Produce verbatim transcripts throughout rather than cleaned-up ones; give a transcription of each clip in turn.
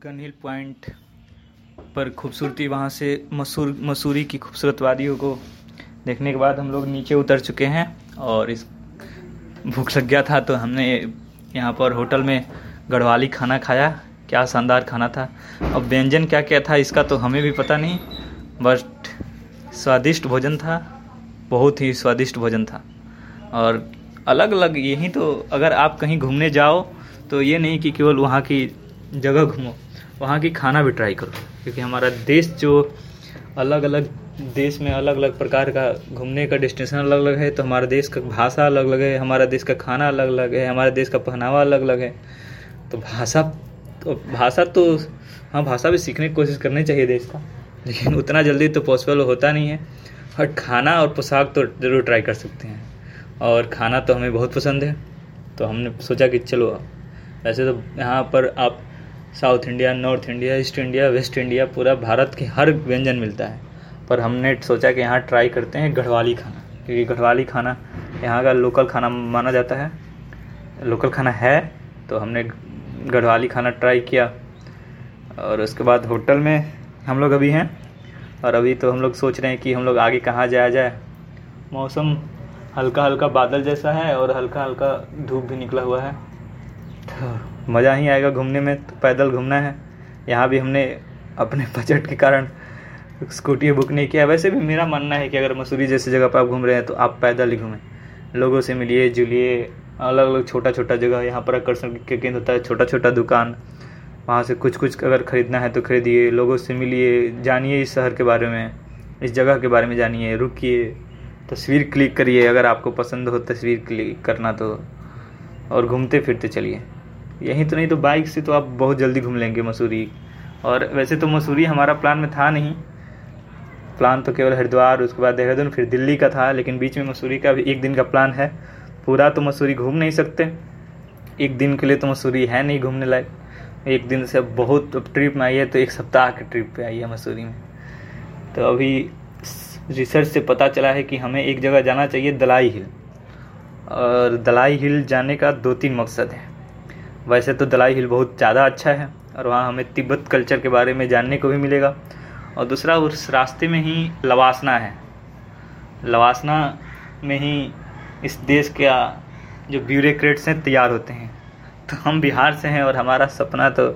Gun हिल point पर खूबसूरती, वहाँ से मसूर मसूरी की खूबसूरत वादियों को देखने के बाद हम लोग नीचे उतर चुके हैं और इस भूख लग गया था तो हमने यहाँ पर होटल में गढ़वाली खाना खाया। क्या शानदार खाना था। अब व्यंजन क्या क्या था इसका तो हमें भी पता नहीं, बट स्वादिष्ट भोजन था, बहुत ही स्वादिष्ट भोजन था। और अलग अलग, यही तो अगर आप कहीं घूमने जाओ तो ये नहीं कि केवल वहाँ की जगह घूमो, वहाँ की खाना भी ट्राई करो, क्योंकि हमारा देश जो अलग अलग देश में अलग अलग प्रकार का घूमने का डेस्टिनेशन अलग अलग है, तो हमारे देश का भाषा अलग अलग है, हमारा देश का खाना अलग अलग है, हमारे देश का पहनावा अलग अलग है। तो भाषा तो भाषा तो हाँ भाषा भी सीखने की कोशिश करनी चाहिए देश का, लेकिन उतना जल्दी तो पॉसिबल होता नहीं है। और खाना और पोशाक तो ज़रूर ट्राई कर सकते हैं, और खाना तो हमें बहुत पसंद है तो हमने सोचा कि चलो। वैसे तो यहाँ पर आप south India, north India, east India, waste India, पूरा भारत के हर व्यंजन मिलता है, पर हमने सोचा कि यहाँ ट्राई करते हैं गढ़वाली खाना, क्योंकि गढ़वाली खाना यहाँ का लोकल खाना माना जाता है, लोकल खाना है। तो हमने गढ़वाली खाना ट्राई किया और उसके बाद होटल में हम लोग अभी हैं। और अभी तो हम लोग सोच रहे हैं कि हम लोग आगे कहाँ जाया जाए। मौसम हल्का हल्का बादल जैसा है और हल्का हल्का धूप भी निकला हुआ है, तो मज़ा ही आएगा घूमने में। तो पैदल घूमना है। यहाँ भी हमने अपने बजट के कारण स्कूटी बुक नहीं किया। वैसे भी मेरा मानना है कि अगर मसूरी जैसी जगह पर आप घूम रहे हैं तो आप पैदल ही घूमें, लोगों से मिलिए जुलिए, अलग अलग छोटा छोटा जगह यहाँ पर आकर्षण के केंद्र होता है, छोटा छोटा दुकान, वहाँ से कुछ कुछ अगर ख़रीदना है तो खरीदिए, लोगों से मिलिए, जानिए इस शहर के बारे में, इस जगह के बारे में जानिए, रुकिए, तस्वीर क्लिक करिए अगर आपको पसंद हो तस्वीर क्लिक करना तो, और घूमते फिरते चलिए। यहीं तो नहीं तो बाइक से तो आप बहुत जल्दी घूम लेंगे मसूरी। और वैसे तो मसूरी हमारा प्लान में था नहीं, प्लान तो केवल हरिद्वार, उसके बाद देहरादून, फिर दिल्ली का था, लेकिन बीच में मसूरी का भी एक दिन का प्लान है। पूरा तो मसूरी घूम नहीं सकते, एक दिन के लिए तो मसूरी है नहीं घूमने लायक। एक दिन से बहुत ट्रिप में आई है तो एक सप्ताह की ट्रिप पे आई है मसूरी में। तो अभी रिसर्च से पता चला है कि हमें एक जगह जाना चाहिए, दलाई हिल। और दलाई हिल जाने का दो तीन मकसद है। वैसे तो दलाई हिल बहुत ज़्यादा अच्छा है और वहाँ हमें तिब्बत कल्चर के बारे में जानने को भी मिलेगा। और दूसरा, उस रास्ते में ही लवासना है, लवासना में ही इस देश का जो ब्यूरोक्रेट्स हैं तैयार होते हैं। तो हम बिहार से हैं और हमारा सपना तो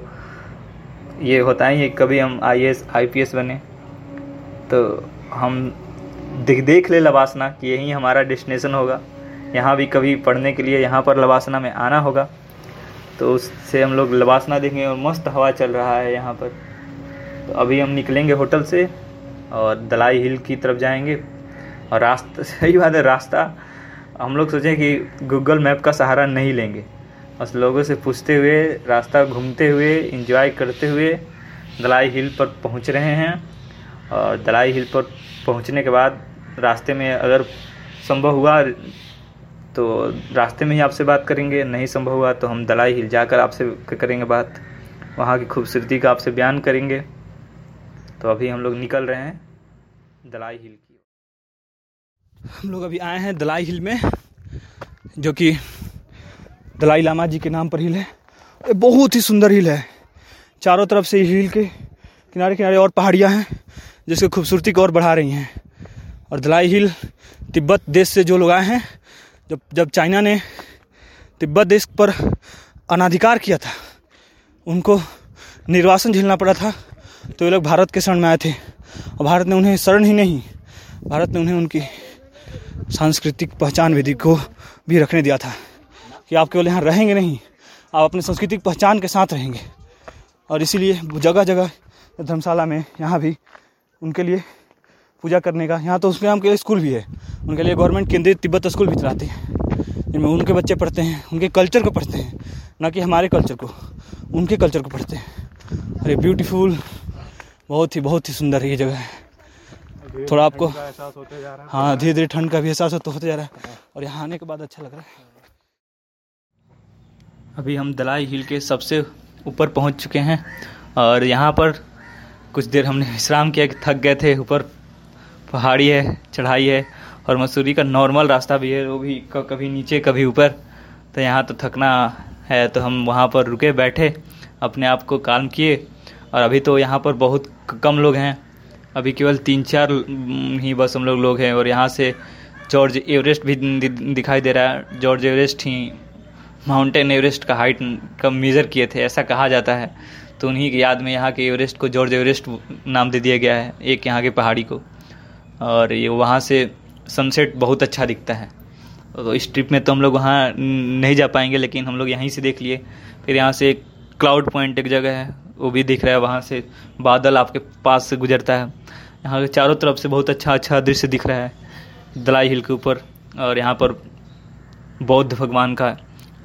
ये होता ही है कभी हम I A S I P S बने, तो हम देख देख ले लवासना कि यही हमारा डेस्टिनेशन होगा, यहाँ भी कभी पढ़ने के लिए यहाँ पर लवासना में आना होगा। तो उससे हम लोग लवासना देखेंगे। और मस्त हवा चल रहा है यहाँ पर। तो अभी हम निकलेंगे होटल से और दलाई हिल की तरफ जाएंगे। और रास्ता, सही बात है, रास्ता हम लोग सोचें कि गूगल मैप का सहारा नहीं लेंगे, बस लोगों से पूछते हुए, रास्ता घूमते हुए, एंजॉय करते हुए दलाई हिल पर पहुंच रहे हैं। और दलाई हिल पर पहुंचने के बाद रास्ते में अगर संभव हुआ तो रास्ते में ही आपसे बात करेंगे, नहीं संभव हुआ तो हम दलाई हिल जाकर आपसे करेंगे बात, वहाँ की खूबसूरती का आपसे बयान करेंगे। तो अभी हम लोग निकल रहे हैं दलाई हिल की। हम लोग अभी आए हैं दलाई हिल में, जो कि दलाई लामा जी के नाम पर हिल है। ये बहुत ही सुंदर हिल है, चारों तरफ से हिल के किनारे किनारे और पहाड़ियाँ हैं जिसकी खूबसूरती को और बढ़ा रही हैं। और दलाई हिल तिब्बत देश से जो लोग आए हैं, जब जब चाइना ने तिब्बत देश पर अनाधिकार किया था, उनको निर्वासन झेलना पड़ा था, तो ये लोग भारत के शरण में आए थे। और भारत ने उन्हें शरण ही नहीं, भारत ने उन्हें उनकी सांस्कृतिक पहचान विधि को भी रखने दिया था कि आप केवल यहाँ रहेंगे नहीं, आप अपने सांस्कृतिक पहचान के साथ रहेंगे। और इसीलिए जगह जगह धर्मशाला में, यहाँ भी उनके लिए पूजा करने का, यहाँ तो उसके नाम के लिए स्कूल भी है, उनके लिए गवर्नमेंट केंद्रित तिब्बत स्कूल भी चलाते हैं, जिनमें उनके बच्चे पढ़ते हैं, उनके कल्चर को पढ़ते हैं, ना कि हमारे कल्चर को, उनके कल्चर को पढ़ते हैं। अरे ब्यूटीफुल, बहुत ही बहुत ही सुंदर है ये जगह है। थोड़ा आपको हाँ धीरे धीरे ठंड का भी एहसास होता होते जा रहा है और यहाँ आने के बाद अच्छा लग रहा है। अभी हम दलाई हिल के सबसे ऊपर पहुंच चुके हैं और यहाँ पर कुछ देर हमने विश्राम किया कि थक गए थे। ऊपर पहाड़ी है, चढ़ाई है, और मसूरी का नॉर्मल रास्ता भी है, वो भी कभी नीचे कभी ऊपर, तो यहाँ तो थकना है। तो हम वहाँ पर रुके, बैठे, अपने आप को काल्म किए। और अभी तो यहाँ पर बहुत कम लोग हैं, अभी केवल तीन चार ही बस हम लोग लोग हैं। और यहाँ से जॉर्ज एवरेस्ट भी दिखाई दे रहा है। जॉर्ज एवरेस्ट ही माउंटेन एवरेस्ट का हाइट का मेज़र किए थे ऐसा कहा जाता है, तो उन्हीं की याद में यहाँ के एवरेस्ट को जॉर्ज एवरेस्ट नाम दे दिया गया है, एक यहाँ के पहाड़ी को। और ये वहाँ से सनसेट बहुत अच्छा दिखता है। तो इस ट्रिप में तो हम लोग वहाँ नहीं जा पाएंगे, लेकिन हम लोग यहीं से देख लिए। फिर यहाँ से क्लाउड पॉइंट एक जगह है, वो भी दिख रहा है, वहाँ से बादल आपके पास से गुजरता है। यहाँ के चारों तरफ से बहुत अच्छा अच्छा दृश्य दिख रहा है दलाई हिल के ऊपर। और यहाँ पर बौद्ध भगवान का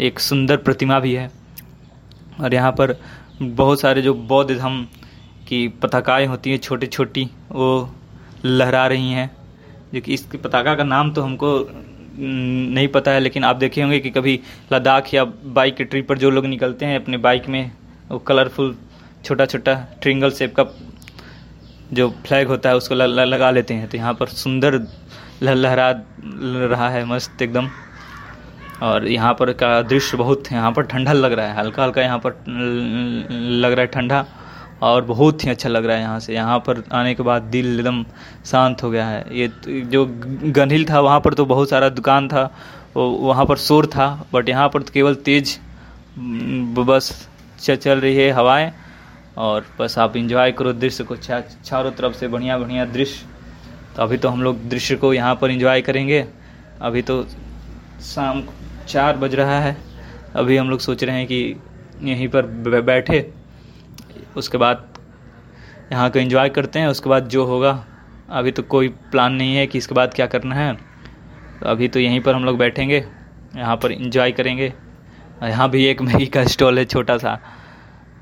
एक सुंदर प्रतिमा भी है। और यहाँ पर बहुत सारे जो बौद्ध धर्म की पताकाएँ होती हैं छोटी छोटी, वो लहरा रही हैं। जो कि इसकी पताका का नाम तो हमको नहीं पता है, लेकिन आप देखे होंगे कि कभी लद्दाख या बाइक के ट्रिप पर जो लोग निकलते हैं अपने बाइक में, वो कलरफुल छोटा छोटा ट्रिंगल शेप का जो फ्लैग होता है उसको लगा लेते हैं। तो यहाँ पर सुंदर लहरा रहा है मस्त एकदम। और यहाँ पर का दृश्य बहुत, यहाँ पर ठंडा लग रहा है, हल्का हल्का यहाँ पर लग रहा है ठंडा, और बहुत ही अच्छा लग रहा है। यहाँ से यहाँ पर आने के बाद दिल एकदम शांत हो गया है। ये जो गन हिल था वहाँ पर तो बहुत सारा दुकान था, वहाँ पर शोर था, बट यहाँ पर तो केवल तेज बस चल रही है हवाएं। और बस आप एंजॉय करो दृश्य को, चारों तरफ से बढ़िया बढ़िया दृश्य। तो अभी तो हम लोग दृश्य को यहाँ पर एंजॉय करेंगे। अभी तो शाम चार बज रहा है, अभी हम लोग सोच रहे हैं कि यहीं पर बैठे, उसके बाद यहाँ का एंजॉय करते हैं, उसके बाद जो होगा। अभी तो कोई प्लान नहीं है कि इसके बाद क्या करना है। तो अभी तो यहीं पर हम लोग बैठेंगे, यहाँ पर एंजॉय करेंगे। यहाँ भी एक मैगी का स्टॉल है छोटा सा,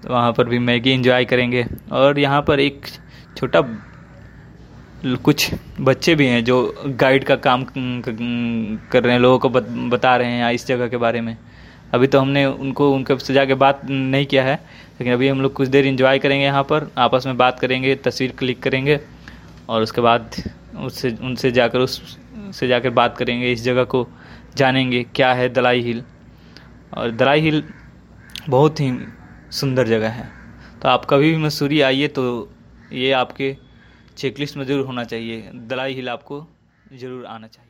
तो वहाँ पर भी मैगी एंजॉय करेंगे। और यहाँ पर एक छोटा कुछ बच्चे भी हैं जो गाइड का काम कर रहे हैं, लोगों को बता रहे हैं इस जगह के बारे में। अभी तो हमने उनको उनके से जाके बात नहीं किया है, लेकिन अभी हम लोग कुछ देर एंजॉय करेंगे यहाँ पर, आपस में बात करेंगे, तस्वीर क्लिक करेंगे, और उसके बाद उससे उनसे जाकर उससे जाकर बात करेंगे, इस जगह को जानेंगे क्या है दलाई हिल। और दलाई हिल बहुत ही सुंदर जगह है, तो आप कभी भी मसूरी आइए तो ये आपके चेकलिस्ट में ज़रूर होना चाहिए, दलाई हिल आपको ज़रूर आना चाहिए।